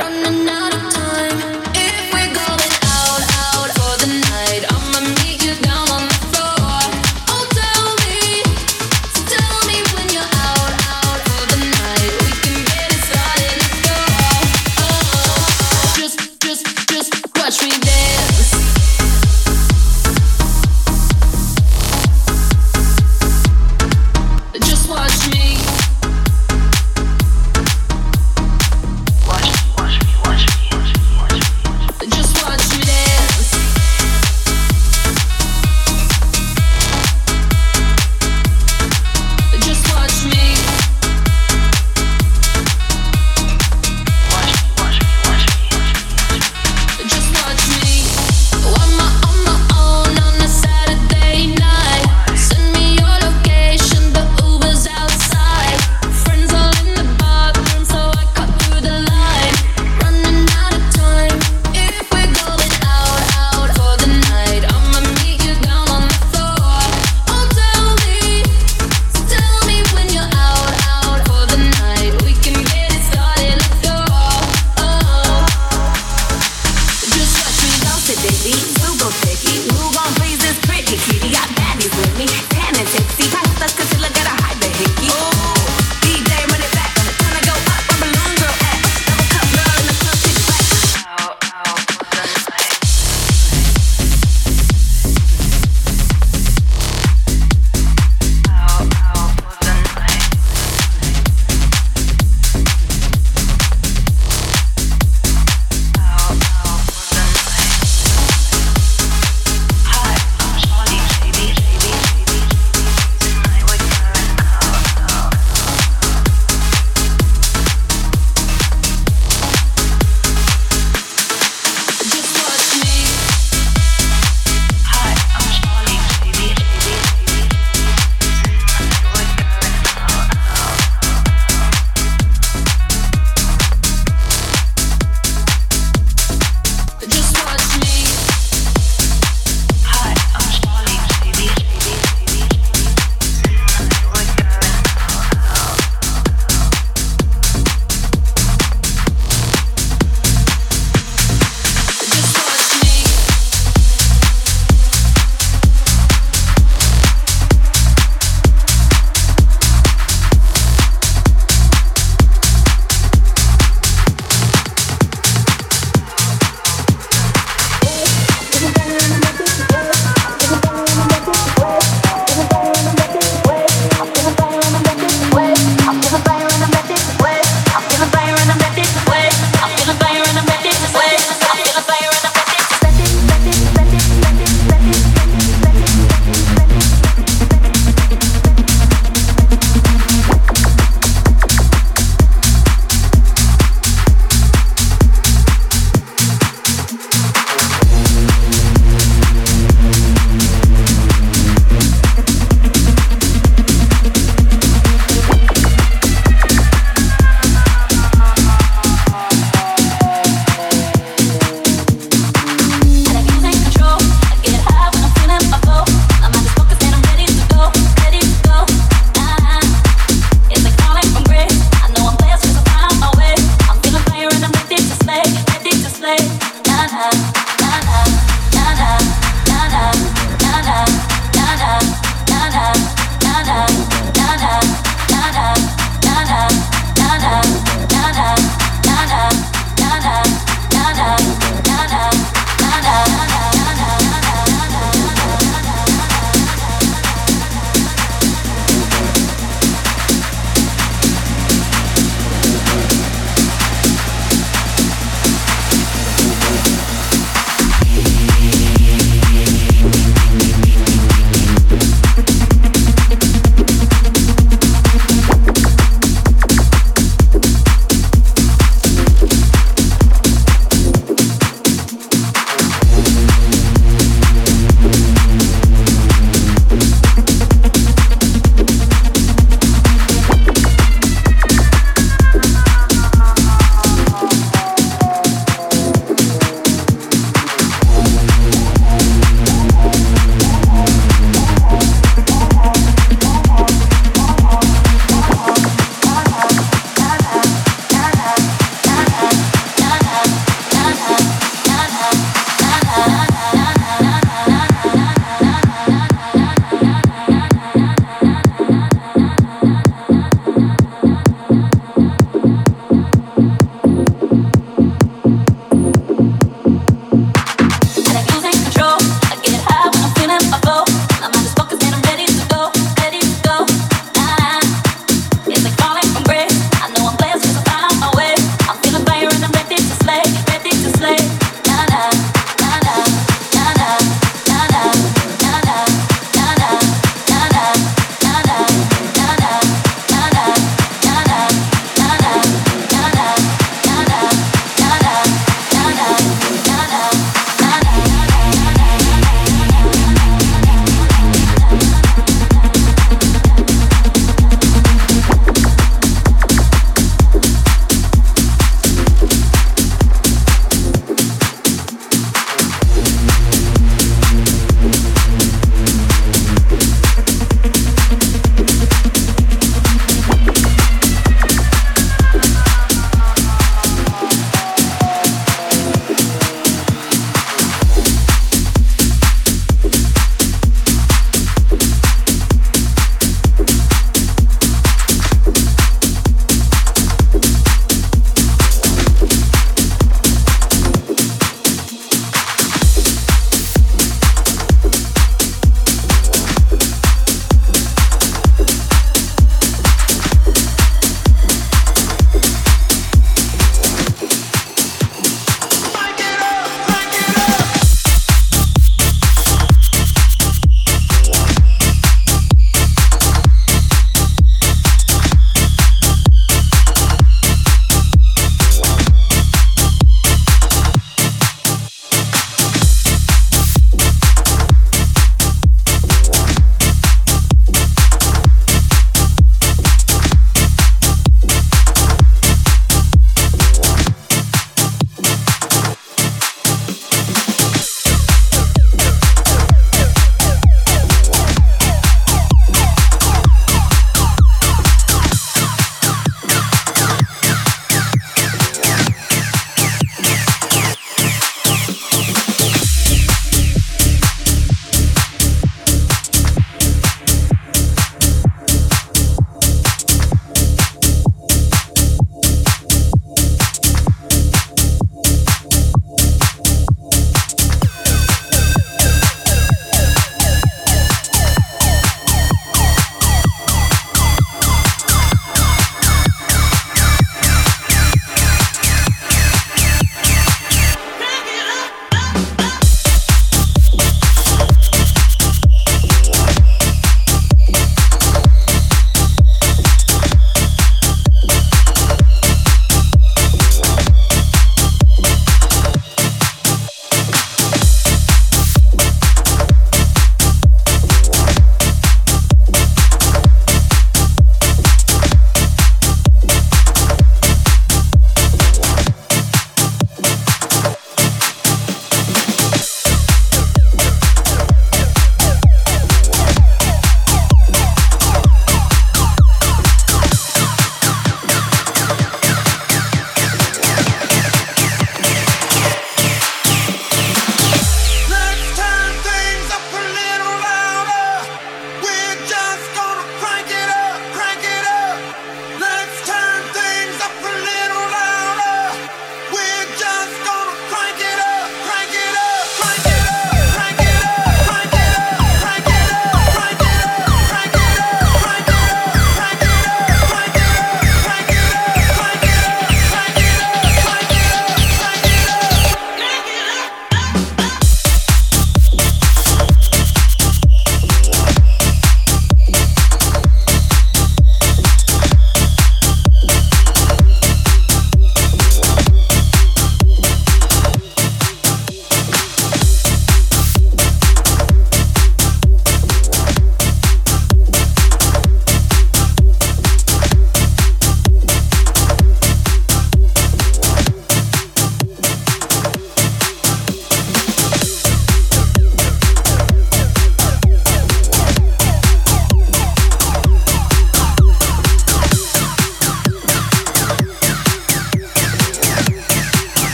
Watch me, watch me, watch me.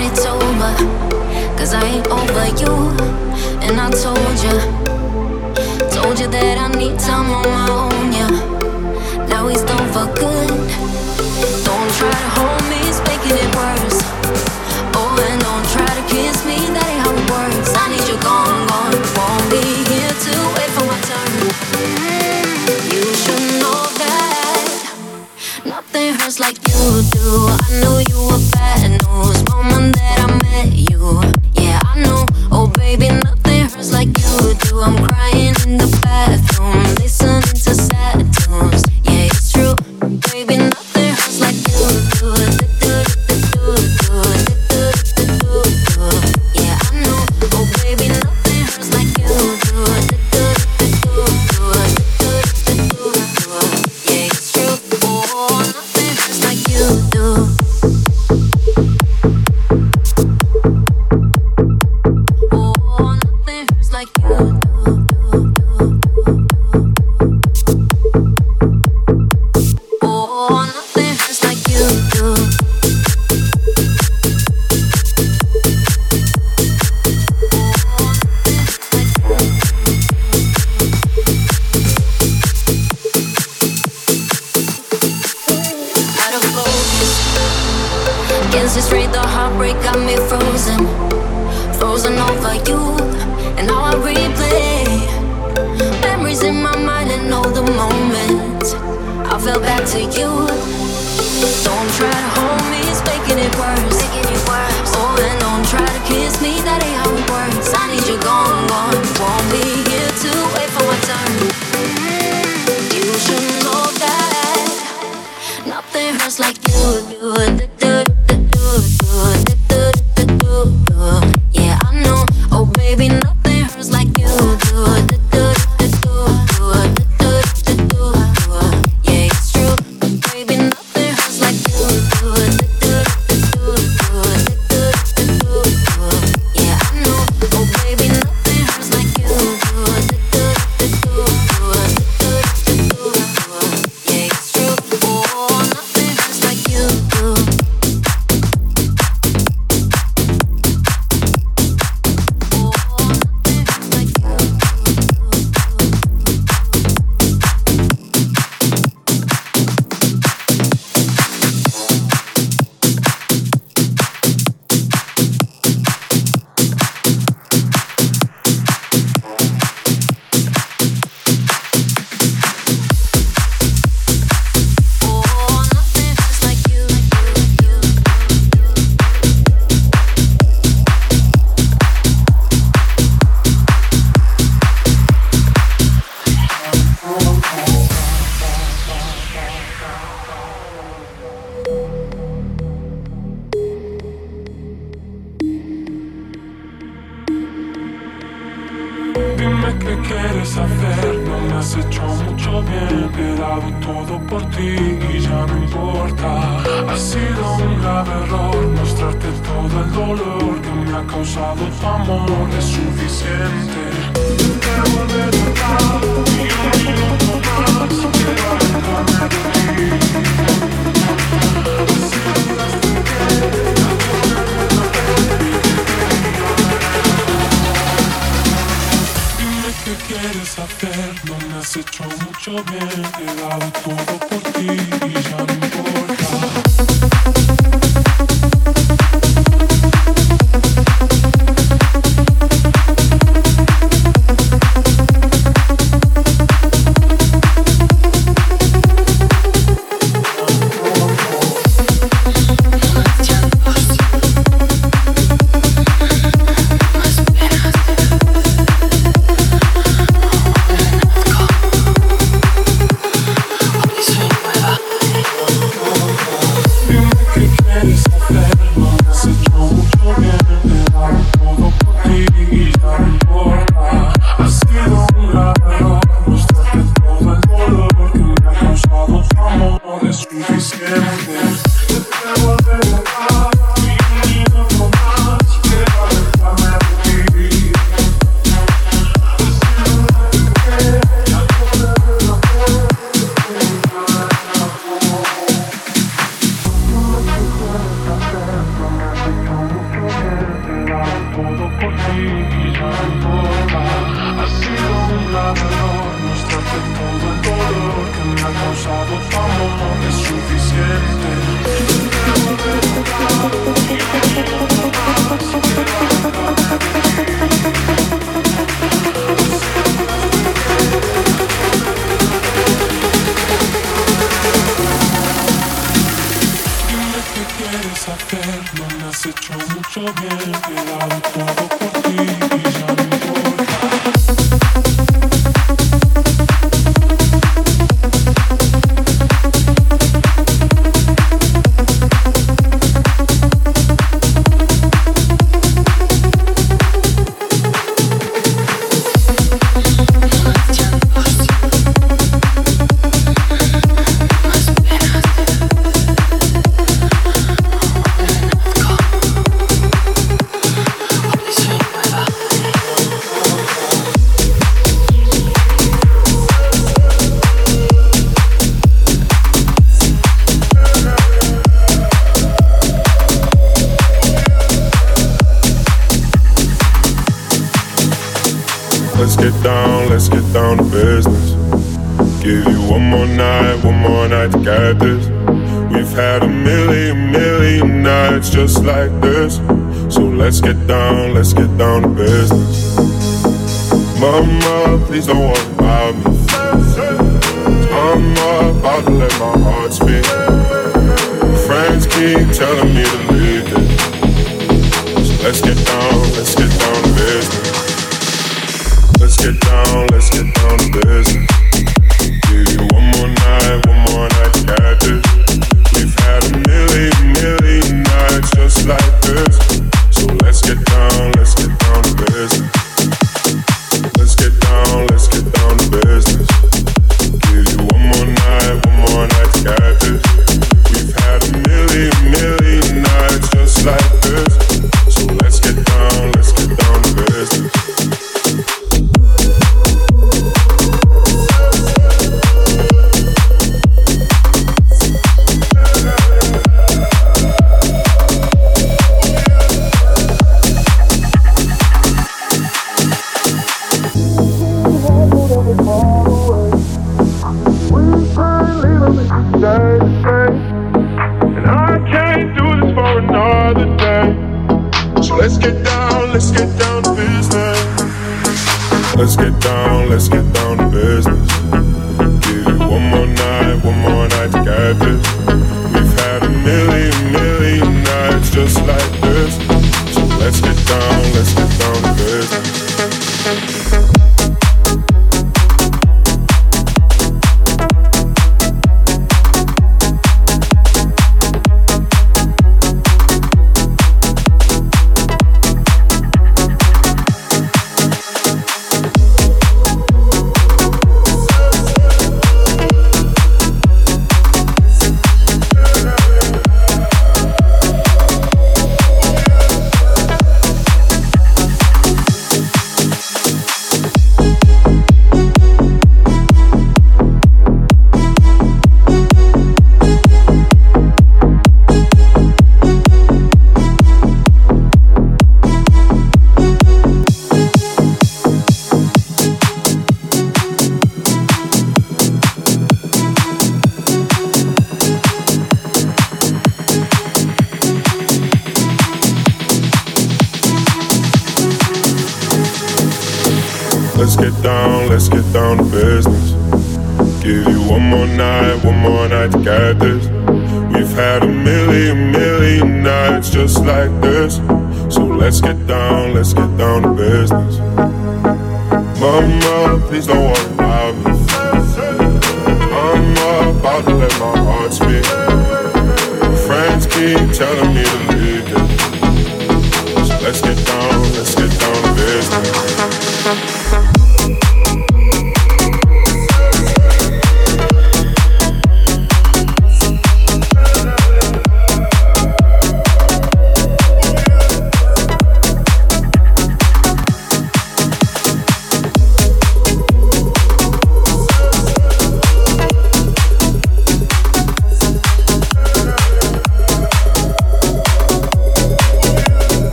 that it's over, 'cause I ain't over you. And I told you that I need time on my own, yeah. Now it's done for good. Don't try to hold me, it's making it worse. Oh, and don't try to kiss me, that ain't how it works. I need you gone, gone, won't be here to wait for my turn. You should know that nothing hurts like you do. I knew you were bad news moment that I met you. Yeah, I know, oh baby, nothing hurts like you do. I'm crying in the bathroom, listening to sad tunes. Yeah, it's true, baby, nothing hurts like you do.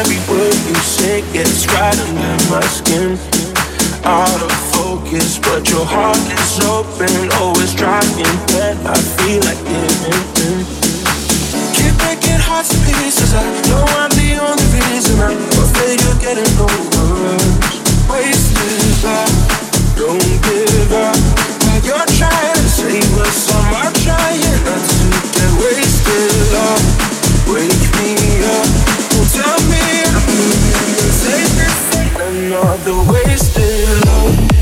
every word you say gets right under my skin. Out of focus, but your heart is open. Always driving where I feel like giving in. Keep breaking hearts to pieces. I know I'm the only reason. I'm afraid you're getting over us. Wasted love, don't give up. While you're trying to save us, I'm trying not to get wasted love. Wake me up, don't tell me I'm moving. Save me from another wasted love. Yeah.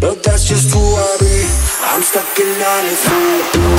but that's just who I be. I'm stuck in 93.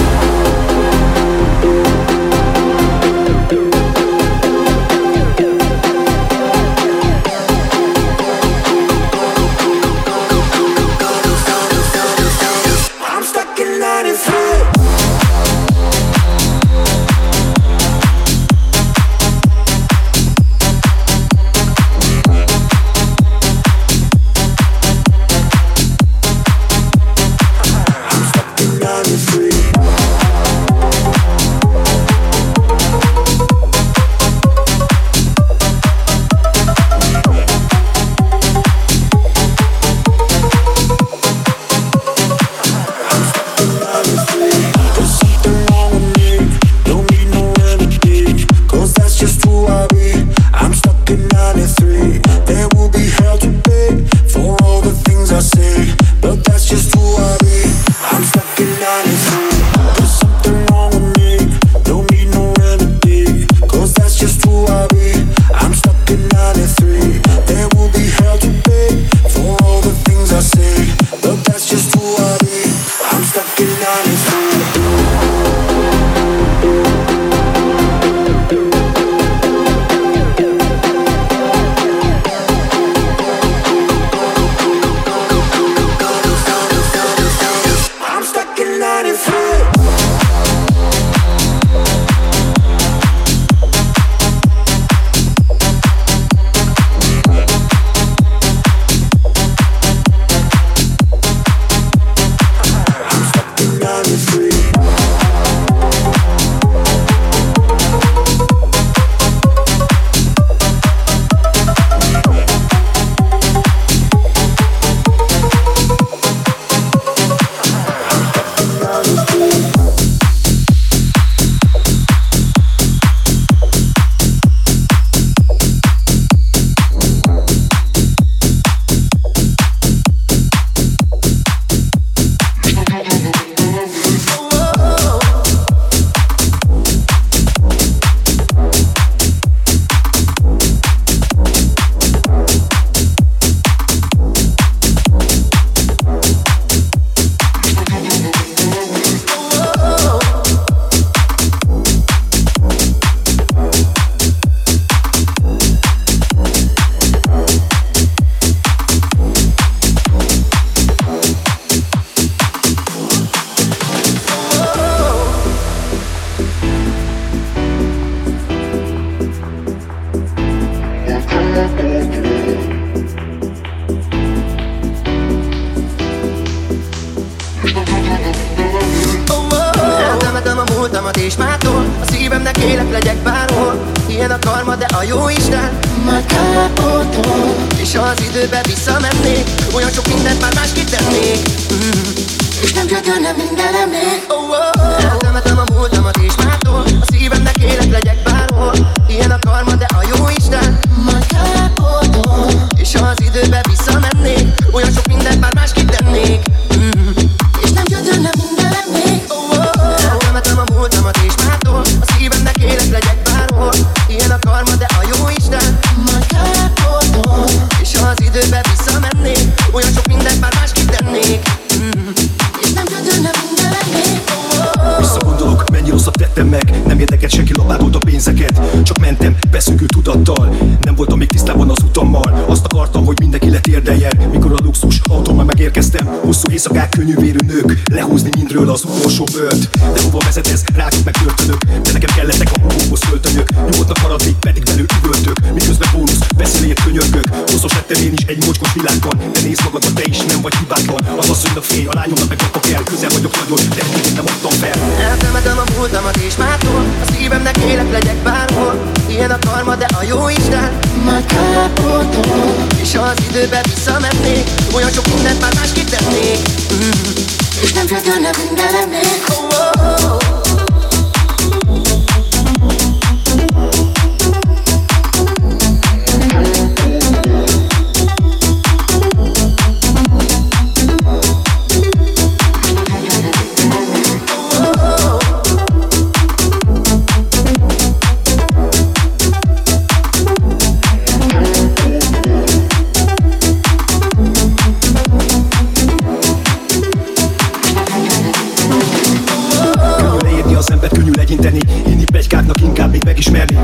tekinteni, inni plegykáknak inkább még megismerni.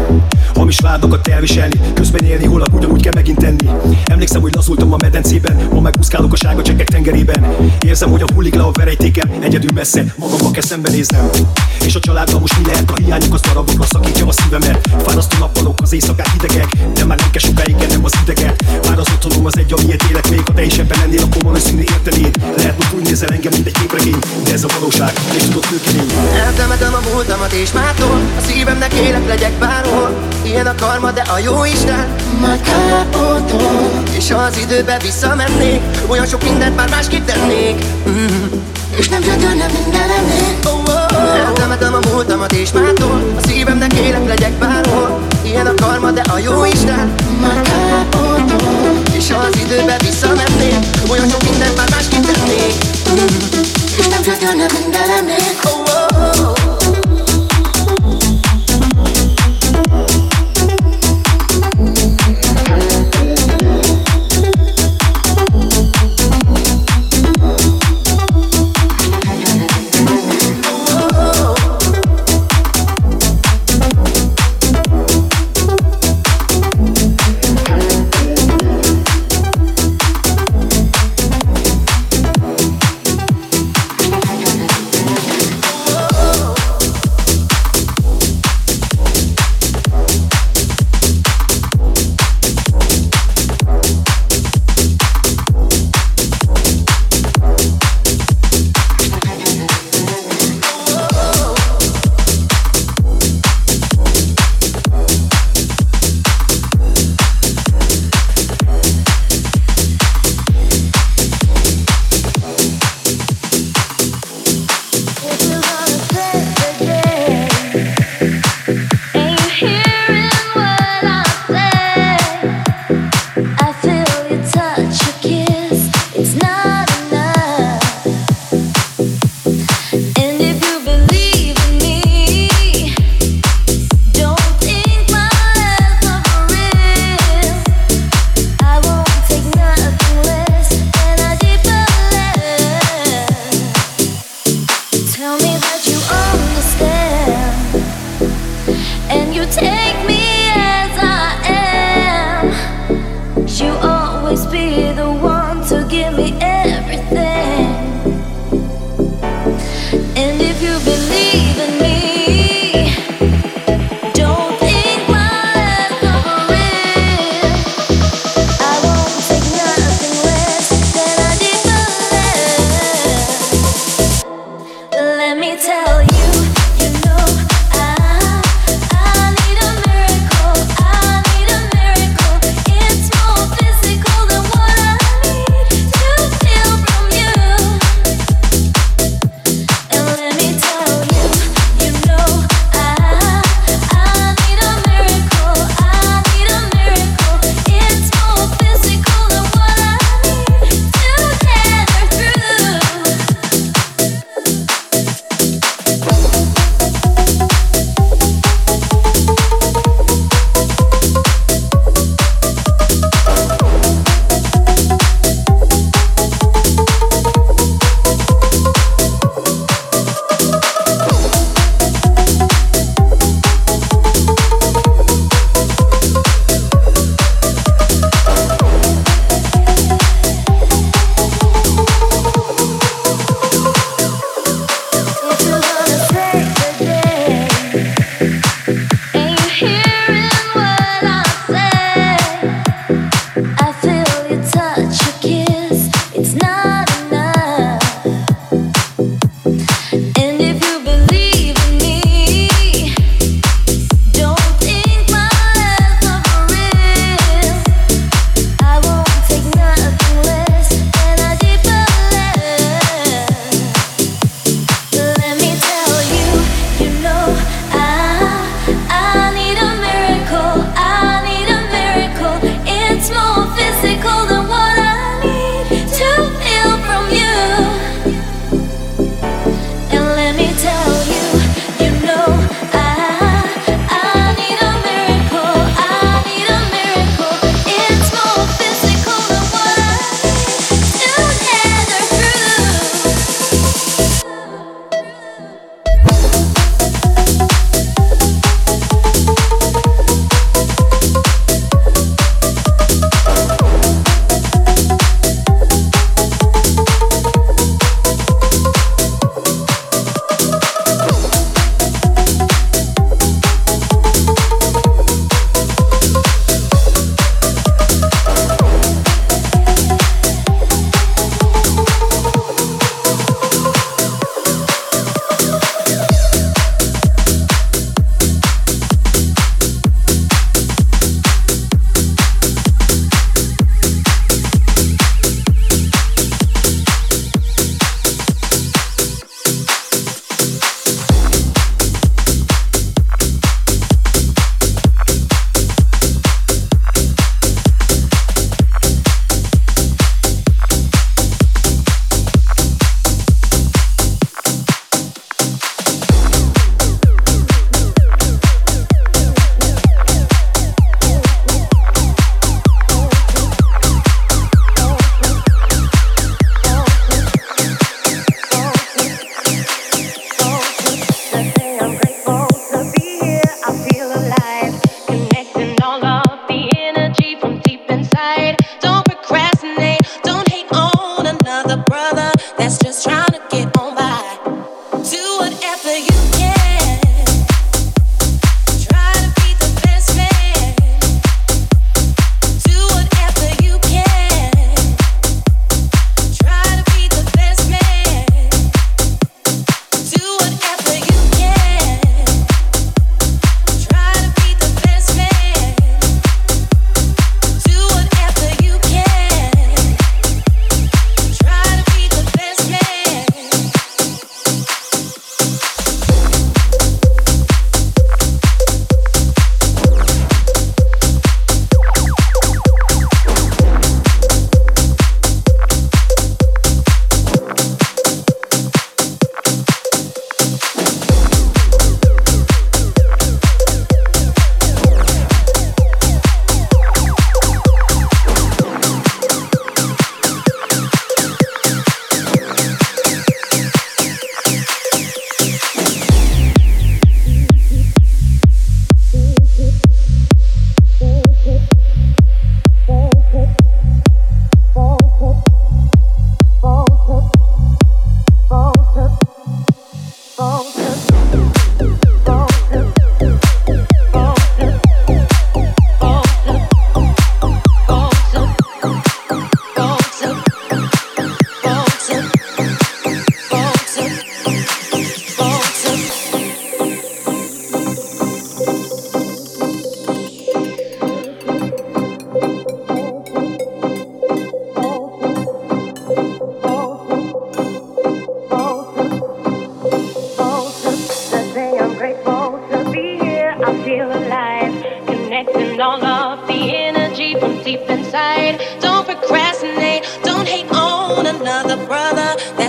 Hamis vádakat elviselni, közben élni holnap ugyanúgy kell megint tenni. Emlékszem, hogy lazultam a medencében, ma megpuszkálok a sárga csekkek tengerében. Érzem, hogy a hullik le a verejtékem, egyedül messze, magammal kell szembenéznem. És a családdal most mi lehet, a hiányuk az darabokra szakítja a szívemet. Fárasztó nappalok, az éjszakák hidegek, de már nem kell sokáig ennem az ideget. Már az otthonom az egy, amiért élek még, ha te is ebben lennél, akkor van a színű értenéd. Lehet, hogy úgy nézel engem, mint egy képregény, de ez a valóság, és tudod főkemény. Eltemetem a múltamat és mától, a szívemnek élek, legyek bárhol. Ilyen a karma, de a jó Isten majd kárpótol. És ha az időbe visszamennék, olyan sok mindent már másképp tennék. És nem csötörne minden lennék. Eltemetem a múltamat és mától, a szívemnek élek, legyek bárhol. Ilyen a karma, de a jó Isten már kárpótol. És ha az időbe visszamennék, olyan sok mindent már másképp tennék. És nem csötörne minden lennék.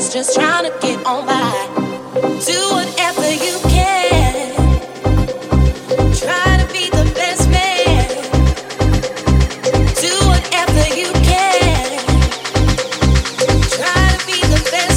us just trying to get on by. Do whatever you can. Try to be the best man. Do whatever you can. Try to be the best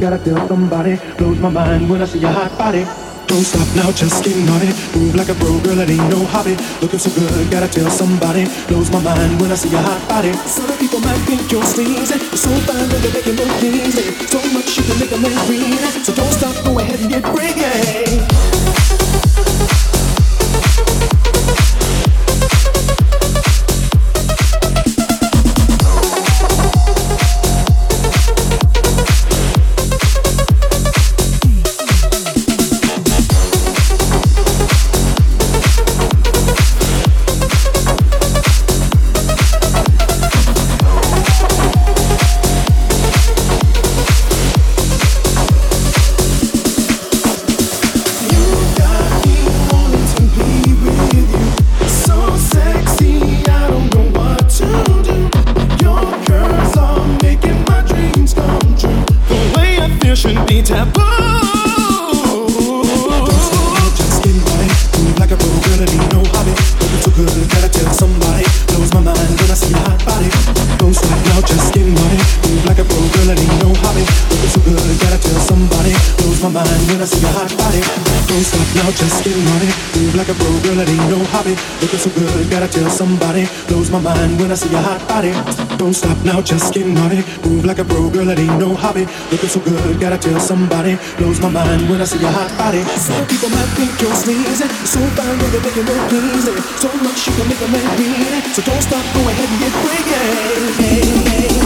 gotta tell somebody, blows my mind when I see your hot body. Don't stop now, just get on it. Move like a pro, girl, it ain't no hobby. Looking so good, gotta tell somebody. Blows my mind when I see your hot body. Some people might think you're sleazy. You're so fine, baby, make it look easy. So much you can make a man greedy. So don't stop, go ahead and get crazy. Somebody blows my mind when I see your hot body. Don't stop now, just get naughty. Move like a pro, girl, it ain't no hobby. Looking so good, gotta tell somebody. Blows my mind when I see your hot body. Some people might think you're sleazy. So fine, baby, make it look easy. So much you can make a man greedy. So don't stop, go ahead and get crazy.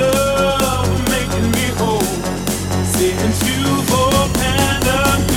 Love making me whole, sitting you for pandemic.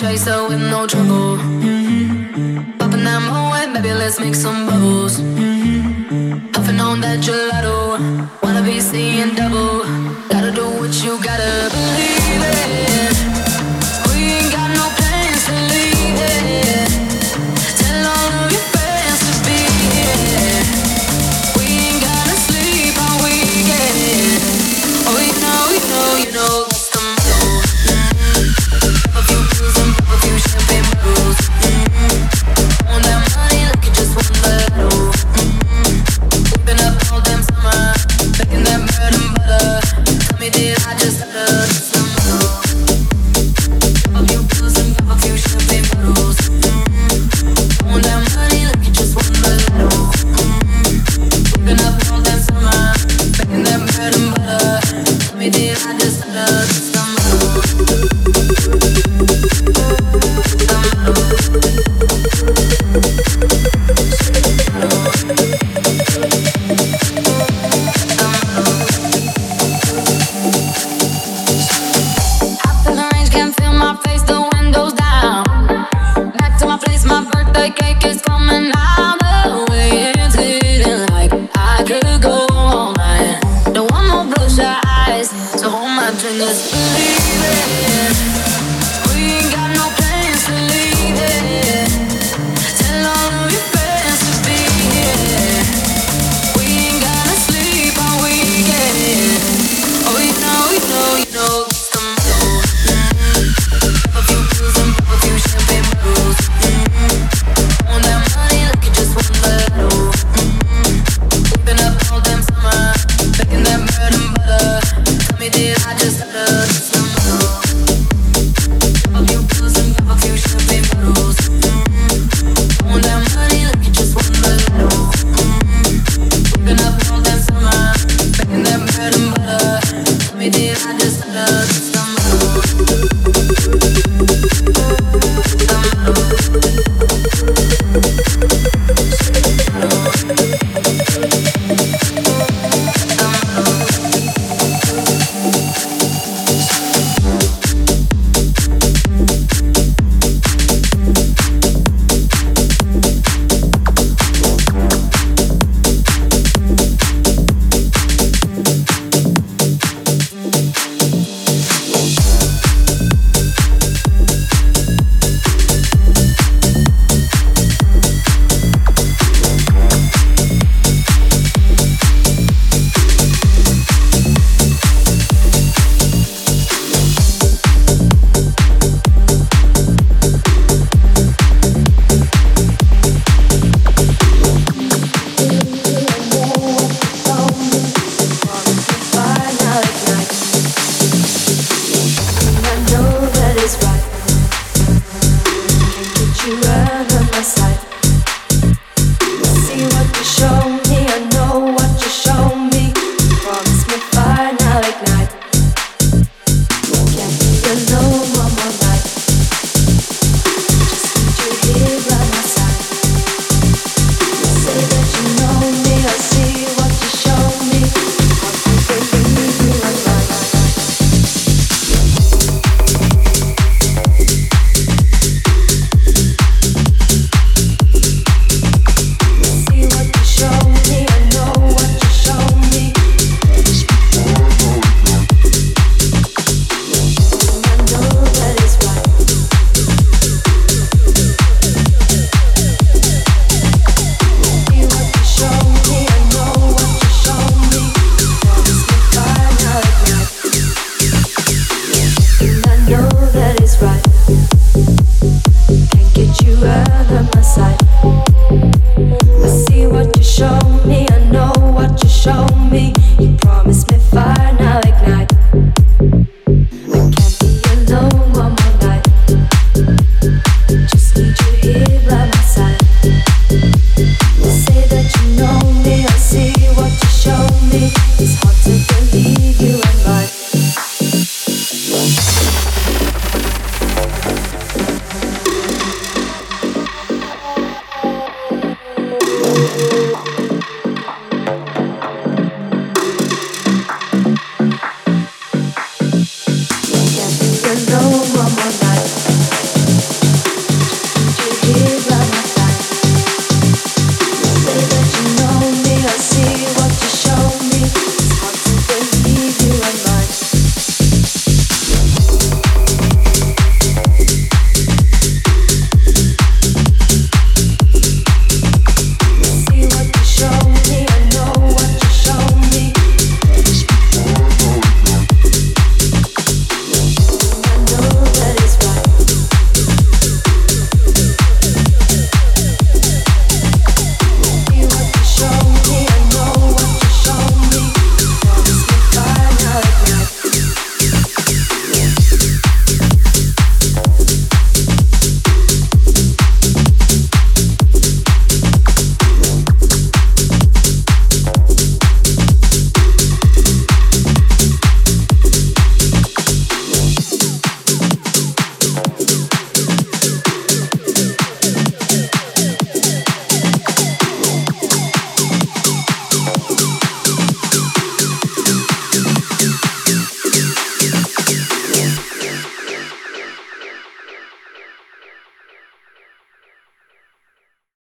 chaser with no trouble. Poppin' that Moet, baby, let's make some bubbles. Puffin' on that gelato, wanna be seeing double. Gotta do what you gotta.